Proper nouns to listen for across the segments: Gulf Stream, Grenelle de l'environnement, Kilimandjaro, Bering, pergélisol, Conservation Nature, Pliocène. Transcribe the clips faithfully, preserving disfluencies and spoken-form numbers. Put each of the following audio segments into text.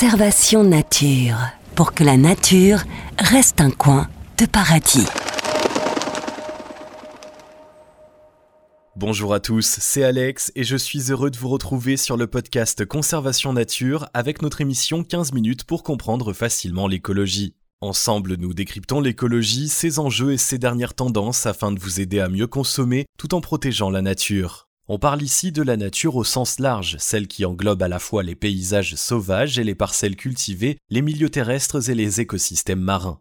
Conservation Nature, pour que la nature reste un coin de paradis. Bonjour à tous, c'est Alex et je suis heureux de vous retrouver sur le podcast Conservation Nature avec notre émission quinze minutes pour comprendre facilement l'écologie. Ensemble, nous décryptons l'écologie, ses enjeux et ses dernières tendances afin de vous aider à mieux consommer tout en protégeant la nature. On parle ici de la nature au sens large, celle qui englobe à la fois les paysages sauvages et les parcelles cultivées, les milieux terrestres et les écosystèmes marins.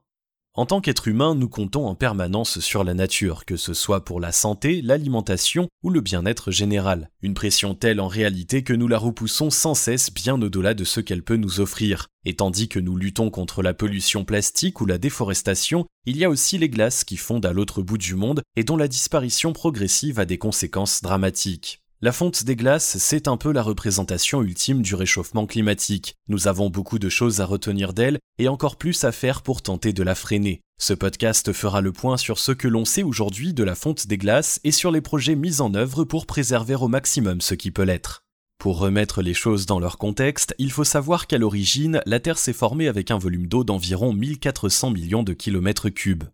En tant qu'êtres humains, nous comptons en permanence sur la nature, que ce soit pour la santé, l'alimentation ou le bien-être général. Une pression telle en réalité que nous la repoussons sans cesse bien au-delà de ce qu'elle peut nous offrir. Et tandis que nous luttons contre la pollution plastique ou la déforestation, il y a aussi les glaces qui fondent à l'autre bout du monde et dont la disparition progressive a des conséquences dramatiques. La fonte des glaces, c'est un peu la représentation ultime du réchauffement climatique. Nous avons beaucoup de choses à retenir d'elle et encore plus à faire pour tenter de la freiner. Ce podcast fera le point sur ce que l'on sait aujourd'hui de la fonte des glaces et sur les projets mis en œuvre pour préserver au maximum ce qui peut l'être. Pour remettre les choses dans leur contexte, il faut savoir qu'à l'origine, la Terre s'est formée avec un volume d'eau d'environ mille quatre cents millions de kilomètres cubes.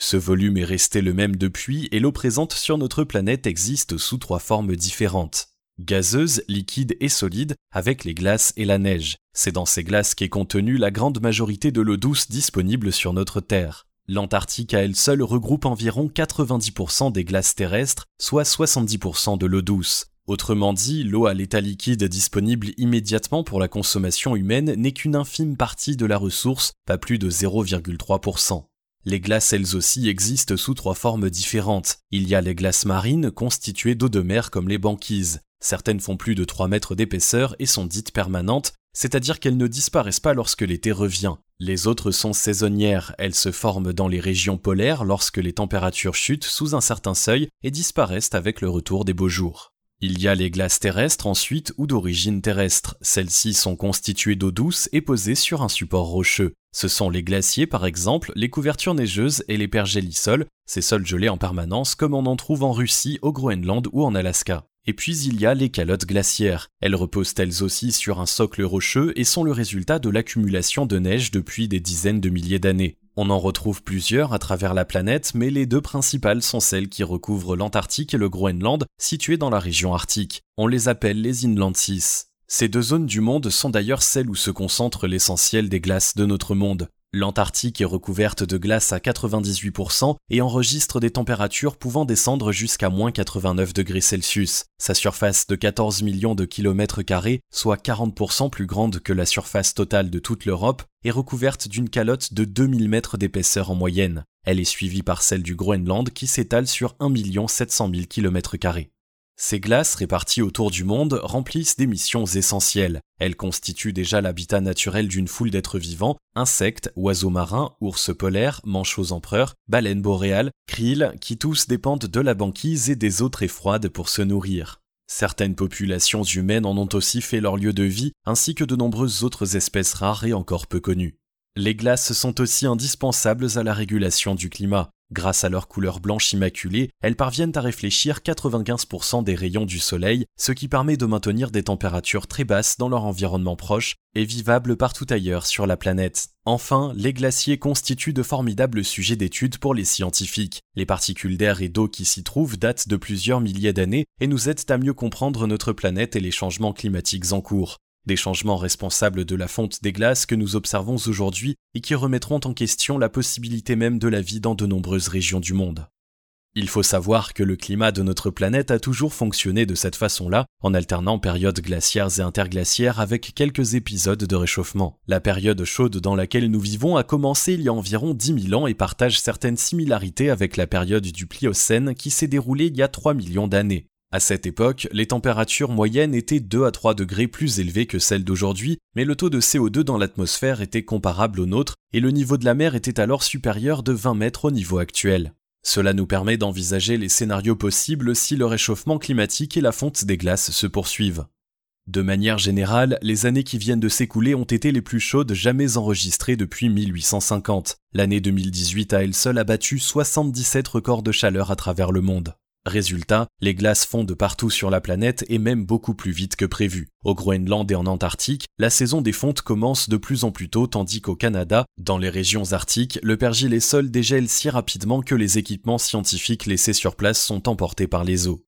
Ce volume est resté le même depuis et l'eau présente sur notre planète existe sous trois formes différentes. Gazeuse, liquide et solide, avec les glaces et la neige. C'est dans ces glaces qu'est contenue la grande majorité de l'eau douce disponible sur notre Terre. L'Antarctique à elle seule regroupe environ quatre-vingt-dix pour cent des glaces terrestres, soit soixante-dix pour cent de l'eau douce. Autrement dit, l'eau à l'état liquide disponible immédiatement pour la consommation humaine n'est qu'une infime partie de la ressource, pas plus de zéro virgule trois pour cent. Les glaces, elles aussi, existent sous trois formes différentes. Il y a les glaces marines, constituées d'eau de mer comme les banquises. Certaines font plus de trois mètres d'épaisseur et sont dites permanentes, c'est-à-dire qu'elles ne disparaissent pas lorsque l'été revient. Les autres sont saisonnières, elles se forment dans les régions polaires lorsque les températures chutent sous un certain seuil et disparaissent avec le retour des beaux jours. Il y a les glaces terrestres ensuite ou d'origine terrestre. Celles-ci sont constituées d'eau douce et posées sur un support rocheux. Ce sont les glaciers par exemple, les couvertures neigeuses et les pergélisols, ces sols gelés en permanence comme on en trouve en Russie, au Groenland ou en Alaska. Et puis il y a les calottes glaciaires. Elles reposent elles aussi sur un socle rocheux et sont le résultat de l'accumulation de neige depuis des dizaines de milliers d'années. On en retrouve plusieurs à travers la planète, mais les deux principales sont celles qui recouvrent l'Antarctique et le Groenland, situées dans la région arctique. On les appelle les Inland six. Ces deux zones du monde sont d'ailleurs celles où se concentre l'essentiel des glaces de notre monde. L'Antarctique est recouverte de glace à quatre-vingt-dix-huit pour cent et enregistre des températures pouvant descendre jusqu'à moins quatre-vingt-neuf degrés Celsius. Sa surface de quatorze millions de kilomètres carrés, soit quarante pour cent plus grande que la surface totale de toute l'Europe, est recouverte d'une calotte de deux mille mètres d'épaisseur en moyenne. Elle est suivie par celle du Groenland qui s'étale sur un million sept cent mille kilomètres carrés. Ces glaces réparties autour du monde remplissent des missions essentielles. Elles constituent déjà l'habitat naturel d'une foule d'êtres vivants, insectes, oiseaux marins, ours polaires, manchots empereurs, baleines boréales, krill, qui tous dépendent de la banquise et des eaux très froides pour se nourrir. Certaines populations humaines en ont aussi fait leur lieu de vie, ainsi que de nombreuses autres espèces rares et encore peu connues. Les glaces sont aussi indispensables à la régulation du climat. Grâce à leur couleur blanche immaculée, elles parviennent à réfléchir quatre-vingt-quinze pour cent des rayons du soleil, ce qui permet de maintenir des températures très basses dans leur environnement proche et vivables partout ailleurs sur la planète. Enfin, les glaciers constituent de formidables sujets d'étude pour les scientifiques. Les particules d'air et d'eau qui s'y trouvent datent de plusieurs milliers d'années et nous aident à mieux comprendre notre planète et les changements climatiques en cours. Des changements responsables de la fonte des glaces que nous observons aujourd'hui et qui remettront en question la possibilité même de la vie dans de nombreuses régions du monde. Il faut savoir que le climat de notre planète a toujours fonctionné de cette façon-là, en alternant périodes glaciaires et interglaciaires avec quelques épisodes de réchauffement. La période chaude dans laquelle nous vivons a commencé il y a environ dix mille ans et partage certaines similarités avec la période du Pliocène qui s'est déroulée il y a trois millions d'années. À cette époque, les températures moyennes étaient deux à trois degrés plus élevées que celles d'aujourd'hui, mais le taux de C O deux dans l'atmosphère était comparable au nôtre et le niveau de la mer était alors supérieur de vingt mètres au niveau actuel. Cela nous permet d'envisager les scénarios possibles si le réchauffement climatique et la fonte des glaces se poursuivent. De manière générale, les années qui viennent de s'écouler ont été les plus chaudes jamais enregistrées depuis mille huit cent cinquante. L'année deux mille dix-huit à elle seule a battu soixante-dix-sept records de chaleur à travers le monde. Résultat, les glaces fondent de partout sur la planète et même beaucoup plus vite que prévu. Au Groenland et en Antarctique, la saison des fontes commence de plus en plus tôt, tandis qu'au Canada, dans les régions arctiques, le pergil et sol dégèle si rapidement que les équipements scientifiques laissés sur place sont emportés par les eaux.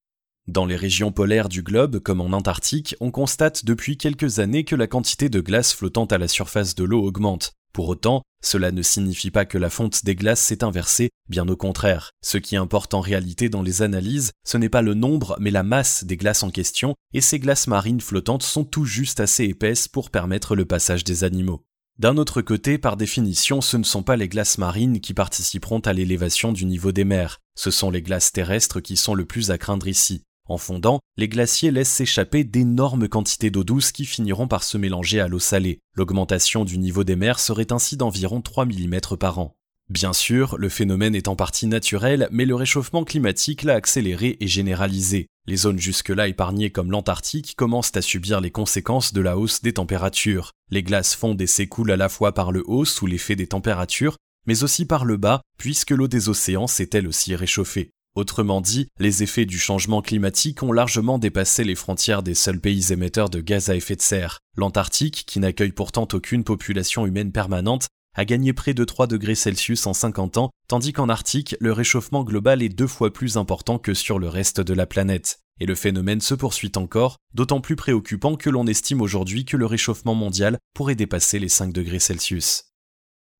Dans les régions polaires du globe, comme en Antarctique, on constate depuis quelques années que la quantité de glace flottant à la surface de l'eau augmente. Pour autant, cela ne signifie pas que la fonte des glaces s'est inversée, bien au contraire. Ce qui importe en réalité dans les analyses, ce n'est pas le nombre mais la masse des glaces en question, et ces glaces marines flottantes sont tout juste assez épaisses pour permettre le passage des animaux. D'un autre côté, par définition, ce ne sont pas les glaces marines qui participeront à l'élévation du niveau des mers. Ce sont les glaces terrestres qui sont le plus à craindre ici. En fondant, les glaciers laissent s'échapper d'énormes quantités d'eau douce qui finiront par se mélanger à l'eau salée. L'augmentation du niveau des mers serait ainsi d'environ trois millimètres par an. Bien sûr, le phénomène est en partie naturel, mais le réchauffement climatique l'a accéléré et généralisé. Les zones jusque-là épargnées comme l'Antarctique commencent à subir les conséquences de la hausse des températures. Les glaces fondent et s'écoulent à la fois par le haut sous l'effet des températures, mais aussi par le bas, puisque l'eau des océans s'est elle aussi réchauffée. Autrement dit, les effets du changement climatique ont largement dépassé les frontières des seuls pays émetteurs de gaz à effet de serre. L'Antarctique, qui n'accueille pourtant aucune population humaine permanente, a gagné près de trois degrés Celsius en cinquante ans, tandis qu'en Arctique, le réchauffement global est deux fois plus important que sur le reste de la planète. Et le phénomène se poursuit encore, d'autant plus préoccupant que l'on estime aujourd'hui que le réchauffement mondial pourrait dépasser les cinq degrés Celsius.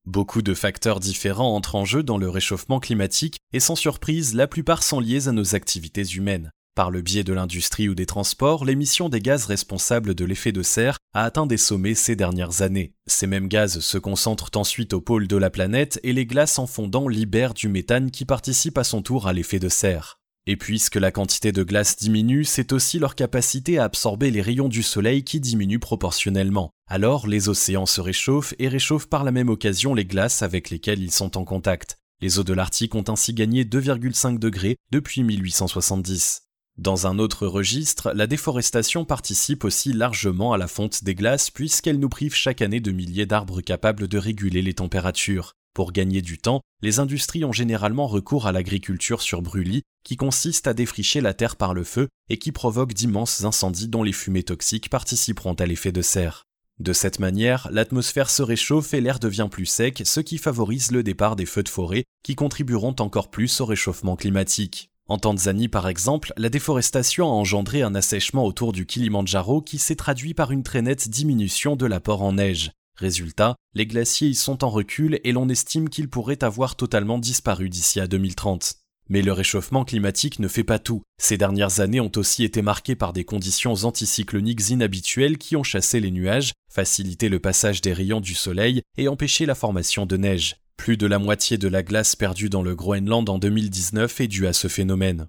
Beaucoup de facteurs différents entrent en jeu dans le réchauffement climatique et sans surprise, la plupart sont liés à nos activités humaines. Par le biais de l'industrie ou des transports, l'émission des gaz responsables de l'effet de serre a atteint des sommets ces dernières années. Ces mêmes gaz se concentrent ensuite au pôle de la planète et les glaces en fondant libèrent du méthane qui participe à son tour à l'effet de serre. Et puisque la quantité de glace diminue, c'est aussi leur capacité à absorber les rayons du soleil qui diminue proportionnellement. Alors, les océans se réchauffent et réchauffent par la même occasion les glaces avec lesquelles ils sont en contact. Les eaux de l'Arctique ont ainsi gagné deux virgule cinq degrés depuis mille huit cent soixante-dix. Dans un autre registre, la déforestation participe aussi largement à la fonte des glaces puisqu'elle nous prive chaque année de milliers d'arbres capables de réguler les températures. Pour gagner du temps, les industries ont généralement recours à l'agriculture sur brûlis, qui consiste à défricher la terre par le feu et qui provoque d'immenses incendies dont les fumées toxiques participeront à l'effet de serre. De cette manière, l'atmosphère se réchauffe et l'air devient plus sec, ce qui favorise le départ des feux de forêt qui contribueront encore plus au réchauffement climatique. En Tanzanie par exemple, la déforestation a engendré un assèchement autour du Kilimandjaro qui s'est traduit par une très nette diminution de l'apport en neige. Résultat, les glaciers y sont en recul et l'on estime qu'ils pourraient avoir totalement disparu d'ici à deux mille trente. Mais le réchauffement climatique ne fait pas tout. Ces dernières années ont aussi été marquées par des conditions anticycloniques inhabituelles qui ont chassé les nuages, facilité le passage des rayons du soleil et empêché la formation de neige. Plus de la moitié de la glace perdue dans le Groenland en deux mille dix-neuf est due à ce phénomène.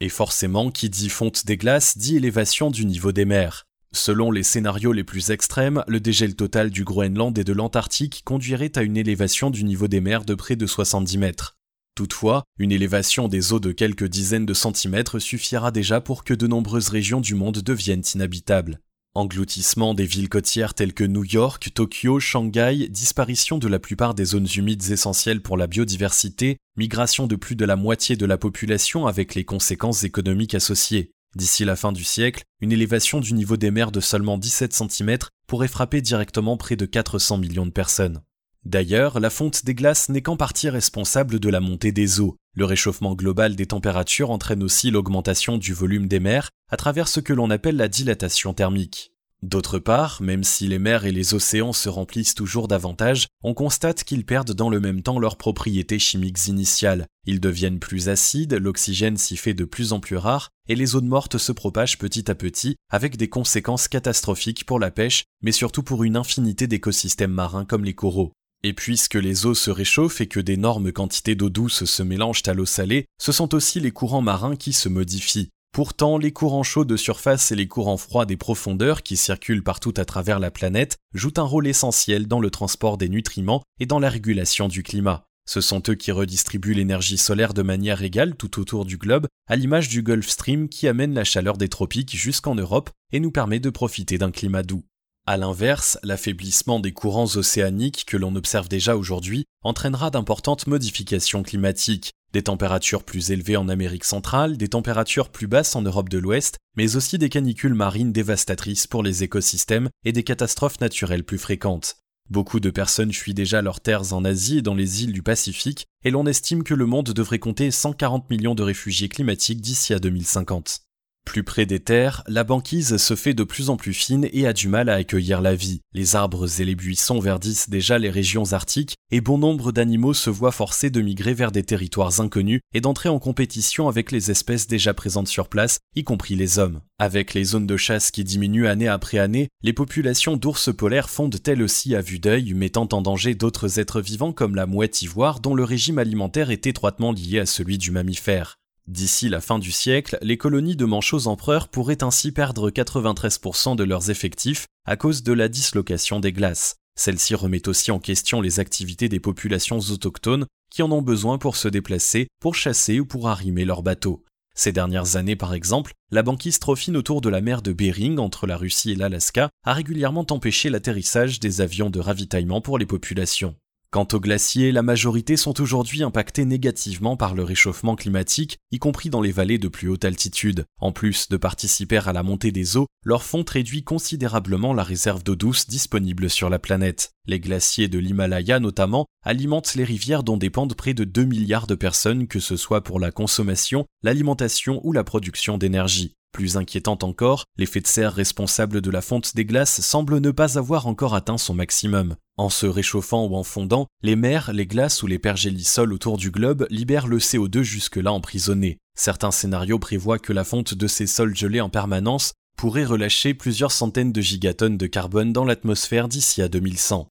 Et forcément, qui dit fonte des glaces dit élévation du niveau des mers. Selon les scénarios les plus extrêmes, le dégel total du Groenland et de l'Antarctique conduirait à une élévation du niveau des mers de près de soixante-dix mètres. Toutefois, une élévation des eaux de quelques dizaines de centimètres suffira déjà pour que de nombreuses régions du monde deviennent inhabitables. Engloutissement des villes côtières telles que New York, Tokyo, Shanghai, disparition de la plupart des zones humides essentielles pour la biodiversité, migration de plus de la moitié de la population avec les conséquences économiques associées. D'ici la fin du siècle, une élévation du niveau des mers de seulement dix-sept centimètres pourrait frapper directement près de quatre cents millions de personnes. D'ailleurs, la fonte des glaces n'est qu'en partie responsable de la montée des eaux. Le réchauffement global des températures entraîne aussi l'augmentation du volume des mers à travers ce que l'on appelle la dilatation thermique. D'autre part, même si les mers et les océans se remplissent toujours davantage, on constate qu'ils perdent dans le même temps leurs propriétés chimiques initiales. Ils deviennent plus acides, l'oxygène s'y fait de plus en plus rare, et les zones mortes se propagent petit à petit, avec des conséquences catastrophiques pour la pêche, mais surtout pour une infinité d'écosystèmes marins comme les coraux. Et puisque les eaux se réchauffent et que d'énormes quantités d'eau douce se mélangent à l'eau salée, ce sont aussi les courants marins qui se modifient. Pourtant, les courants chauds de surface et les courants froids des profondeurs qui circulent partout à travers la planète jouent un rôle essentiel dans le transport des nutriments et dans la régulation du climat. Ce sont eux qui redistribuent l'énergie solaire de manière égale tout autour du globe, à l'image du Gulf Stream qui amène la chaleur des tropiques jusqu'en Europe et nous permet de profiter d'un climat doux. À l'inverse, l'affaiblissement des courants océaniques que l'on observe déjà aujourd'hui entraînera d'importantes modifications climatiques. Des températures plus élevées en Amérique centrale, des températures plus basses en Europe de l'Ouest, mais aussi des canicules marines dévastatrices pour les écosystèmes et des catastrophes naturelles plus fréquentes. Beaucoup de personnes fuient déjà leurs terres en Asie et dans les îles du Pacifique, et l'on estime que le monde devrait compter cent quarante millions de réfugiés climatiques d'ici à deux mille cinquante. Plus près des terres, la banquise se fait de plus en plus fine et a du mal à accueillir la vie. Les arbres et les buissons verdissent déjà les régions arctiques et bon nombre d'animaux se voient forcés de migrer vers des territoires inconnus et d'entrer en compétition avec les espèces déjà présentes sur place, y compris les hommes. Avec les zones de chasse qui diminuent année après année, les populations d'ours polaires fondent elles aussi à vue d'œil, mettant en danger d'autres êtres vivants comme la mouette ivoire dont le régime alimentaire est étroitement lié à celui du mammifère. D'ici la fin du siècle, les colonies de manchots empereurs pourraient ainsi perdre quatre-vingt-treize pour cent de leurs effectifs à cause de la dislocation des glaces. Celle-ci remet aussi en question les activités des populations autochtones qui en ont besoin pour se déplacer, pour chasser ou pour arrimer leurs bateaux. Ces dernières années par exemple, la banquise trop fine autour de la mer de Bering entre la Russie et l'Alaska a régulièrement empêché l'atterrissage des avions de ravitaillement pour les populations. Quant aux glaciers, la majorité sont aujourd'hui impactés négativement par le réchauffement climatique, y compris dans les vallées de plus haute altitude. En plus de participer à la montée des eaux, leur fonte réduit considérablement la réserve d'eau douce disponible sur la planète. Les glaciers de l'Himalaya notamment alimentent les rivières dont dépendent près de deux milliards de personnes, que ce soit pour la consommation, l'alimentation ou la production d'énergie. Plus inquiétant encore, l'effet de serre responsable de la fonte des glaces semble ne pas avoir encore atteint son maximum. En se réchauffant ou en fondant, les mers, les glaces ou les pergélisols autour du globe libèrent le C O deux jusque-là emprisonné. Certains scénarios prévoient que la fonte de ces sols gelés en permanence pourrait relâcher plusieurs centaines de gigatonnes de carbone dans l'atmosphère d'ici à deux mille cent.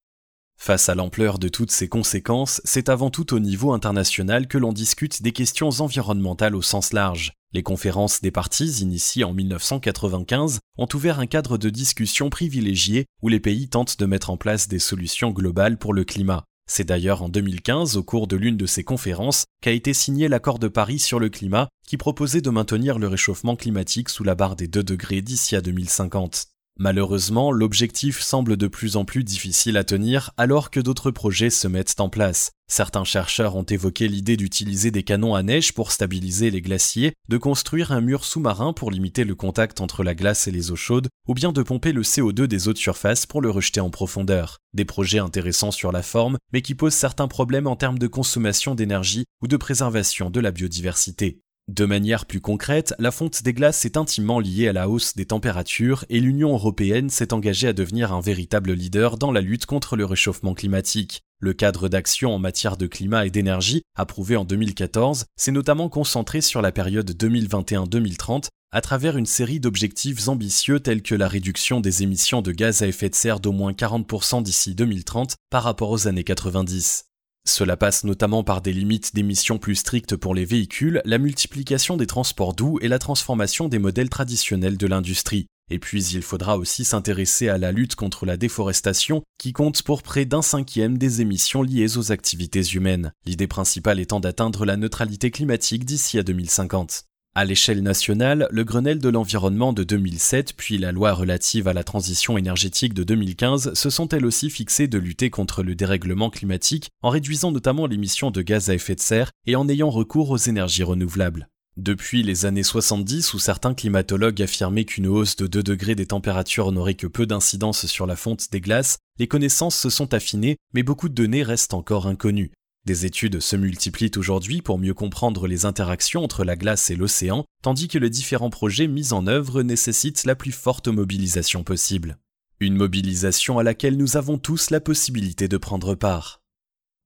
Face à l'ampleur de toutes ces conséquences, c'est avant tout au niveau international que l'on discute des questions environnementales au sens large. Les conférences des parties, initiées en mille neuf cent quatre-vingt-quinze, ont ouvert un cadre de discussion privilégié où les pays tentent de mettre en place des solutions globales pour le climat. C'est d'ailleurs en deux mille quinze, au cours de l'une de ces conférences, qu'a été signé l'accord de Paris sur le climat qui proposait de maintenir le réchauffement climatique sous la barre des deux degrés d'ici à deux mille cinquante. Malheureusement, l'objectif semble de plus en plus difficile à tenir alors que d'autres projets se mettent en place. Certains chercheurs ont évoqué l'idée d'utiliser des canons à neige pour stabiliser les glaciers, de construire un mur sous-marin pour limiter le contact entre la glace et les eaux chaudes, ou bien de pomper le C O deux des eaux de surface pour le rejeter en profondeur. Des projets intéressants sur la forme, mais qui posent certains problèmes en termes de consommation d'énergie ou de préservation de la biodiversité. De manière plus concrète, la fonte des glaces est intimement liée à la hausse des températures et l'Union européenne s'est engagée à devenir un véritable leader dans la lutte contre le réchauffement climatique. Le cadre d'action en matière de climat et d'énergie, approuvé en deux mille quatorze, s'est notamment concentré sur la période deux mille vingt et un à deux mille trente à travers une série d'objectifs ambitieux tels que la réduction des émissions de gaz à effet de serre d'au moins quarante pour cent d'ici deux mille trente par rapport aux années quatre-vingt-dix. Cela passe notamment par des limites d'émissions plus strictes pour les véhicules, la multiplication des transports doux et la transformation des modèles traditionnels de l'industrie. Et puis il faudra aussi s'intéresser à la lutte contre la déforestation, qui compte pour près d'un cinquième des émissions liées aux activités humaines. L'idée principale étant d'atteindre la neutralité climatique d'ici à deux mille cinquante. À l'échelle nationale, le Grenelle de l'environnement de deux mille sept puis la loi relative à la transition énergétique de deux mille quinze se sont elles aussi fixées de lutter contre le dérèglement climatique en réduisant notamment l'émission de gaz à effet de serre et en ayant recours aux énergies renouvelables. Depuis les années soixante-dix où certains climatologues affirmaient qu'une hausse de deux degrés des températures n'aurait que peu d'incidence sur la fonte des glaces, les connaissances se sont affinées mais beaucoup de données restent encore inconnues. Des études se multiplient aujourd'hui pour mieux comprendre les interactions entre la glace et l'océan, tandis que les différents projets mis en œuvre nécessitent la plus forte mobilisation possible. Une mobilisation à laquelle nous avons tous la possibilité de prendre part.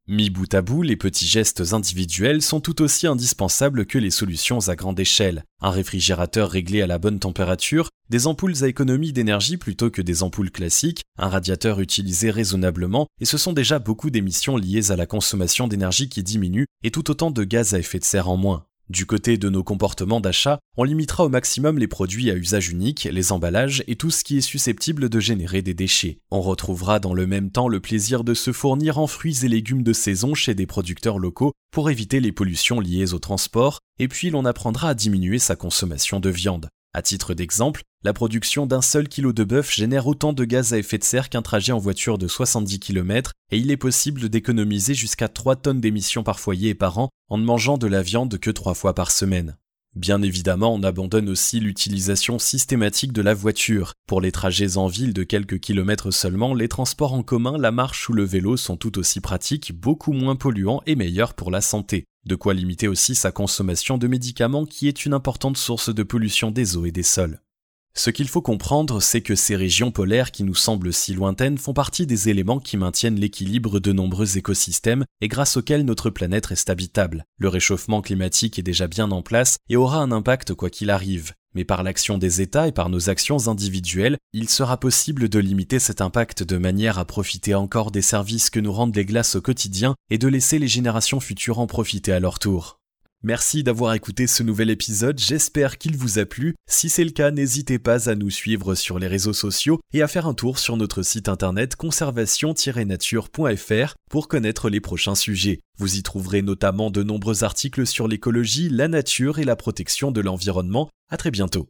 Mis bout à bout, les petits gestes individuels sont tout aussi indispensables que les solutions à grande échelle. Un réfrigérateur réglé à la bonne température, des ampoules à économie d'énergie plutôt que des ampoules classiques, un radiateur utilisé raisonnablement, et ce sont déjà beaucoup d'émissions liées à la consommation d'énergie qui diminue et tout autant de gaz à effet de serre en moins. Du côté de nos comportements d'achat, on limitera au maximum les produits à usage unique, les emballages et tout ce qui est susceptible de générer des déchets. On retrouvera dans le même temps le plaisir de se fournir en fruits et légumes de saison chez des producteurs locaux pour éviter les pollutions liées au transport, et puis l'on apprendra à diminuer sa consommation de viande. À titre d'exemple, La production d'un seul kilo de bœuf génère autant de gaz à effet de serre qu'un trajet en voiture de soixante-dix kilomètres et il est possible d'économiser jusqu'à trois tonnes d'émissions par foyer et par an en ne mangeant de la viande que trois fois par semaine. Bien évidemment, on abandonne aussi l'utilisation systématique de la voiture. Pour les trajets en ville de quelques kilomètres seulement, les transports en commun, la marche ou le vélo sont tout aussi pratiques, beaucoup moins polluants et meilleurs pour la santé. De quoi limiter aussi sa consommation de médicaments qui est une importante source de pollution des eaux et des sols. Ce qu'il faut comprendre, c'est que ces régions polaires qui nous semblent si lointaines font partie des éléments qui maintiennent l'équilibre de nombreux écosystèmes et grâce auxquels notre planète reste habitable. Le réchauffement climatique est déjà bien en place et aura un impact quoi qu'il arrive. Mais par l'action des États et par nos actions individuelles, il sera possible de limiter cet impact de manière à profiter encore des services que nous rendent les glaces au quotidien et de laisser les générations futures en profiter à leur tour. Merci d'avoir écouté ce nouvel épisode, j'espère qu'il vous a plu. Si c'est le cas, n'hésitez pas à nous suivre sur les réseaux sociaux et à faire un tour sur notre site internet conservation tiret nature point f r pour connaître les prochains sujets. Vous y trouverez notamment de nombreux articles sur l'écologie, la nature et la protection de l'environnement. À très bientôt.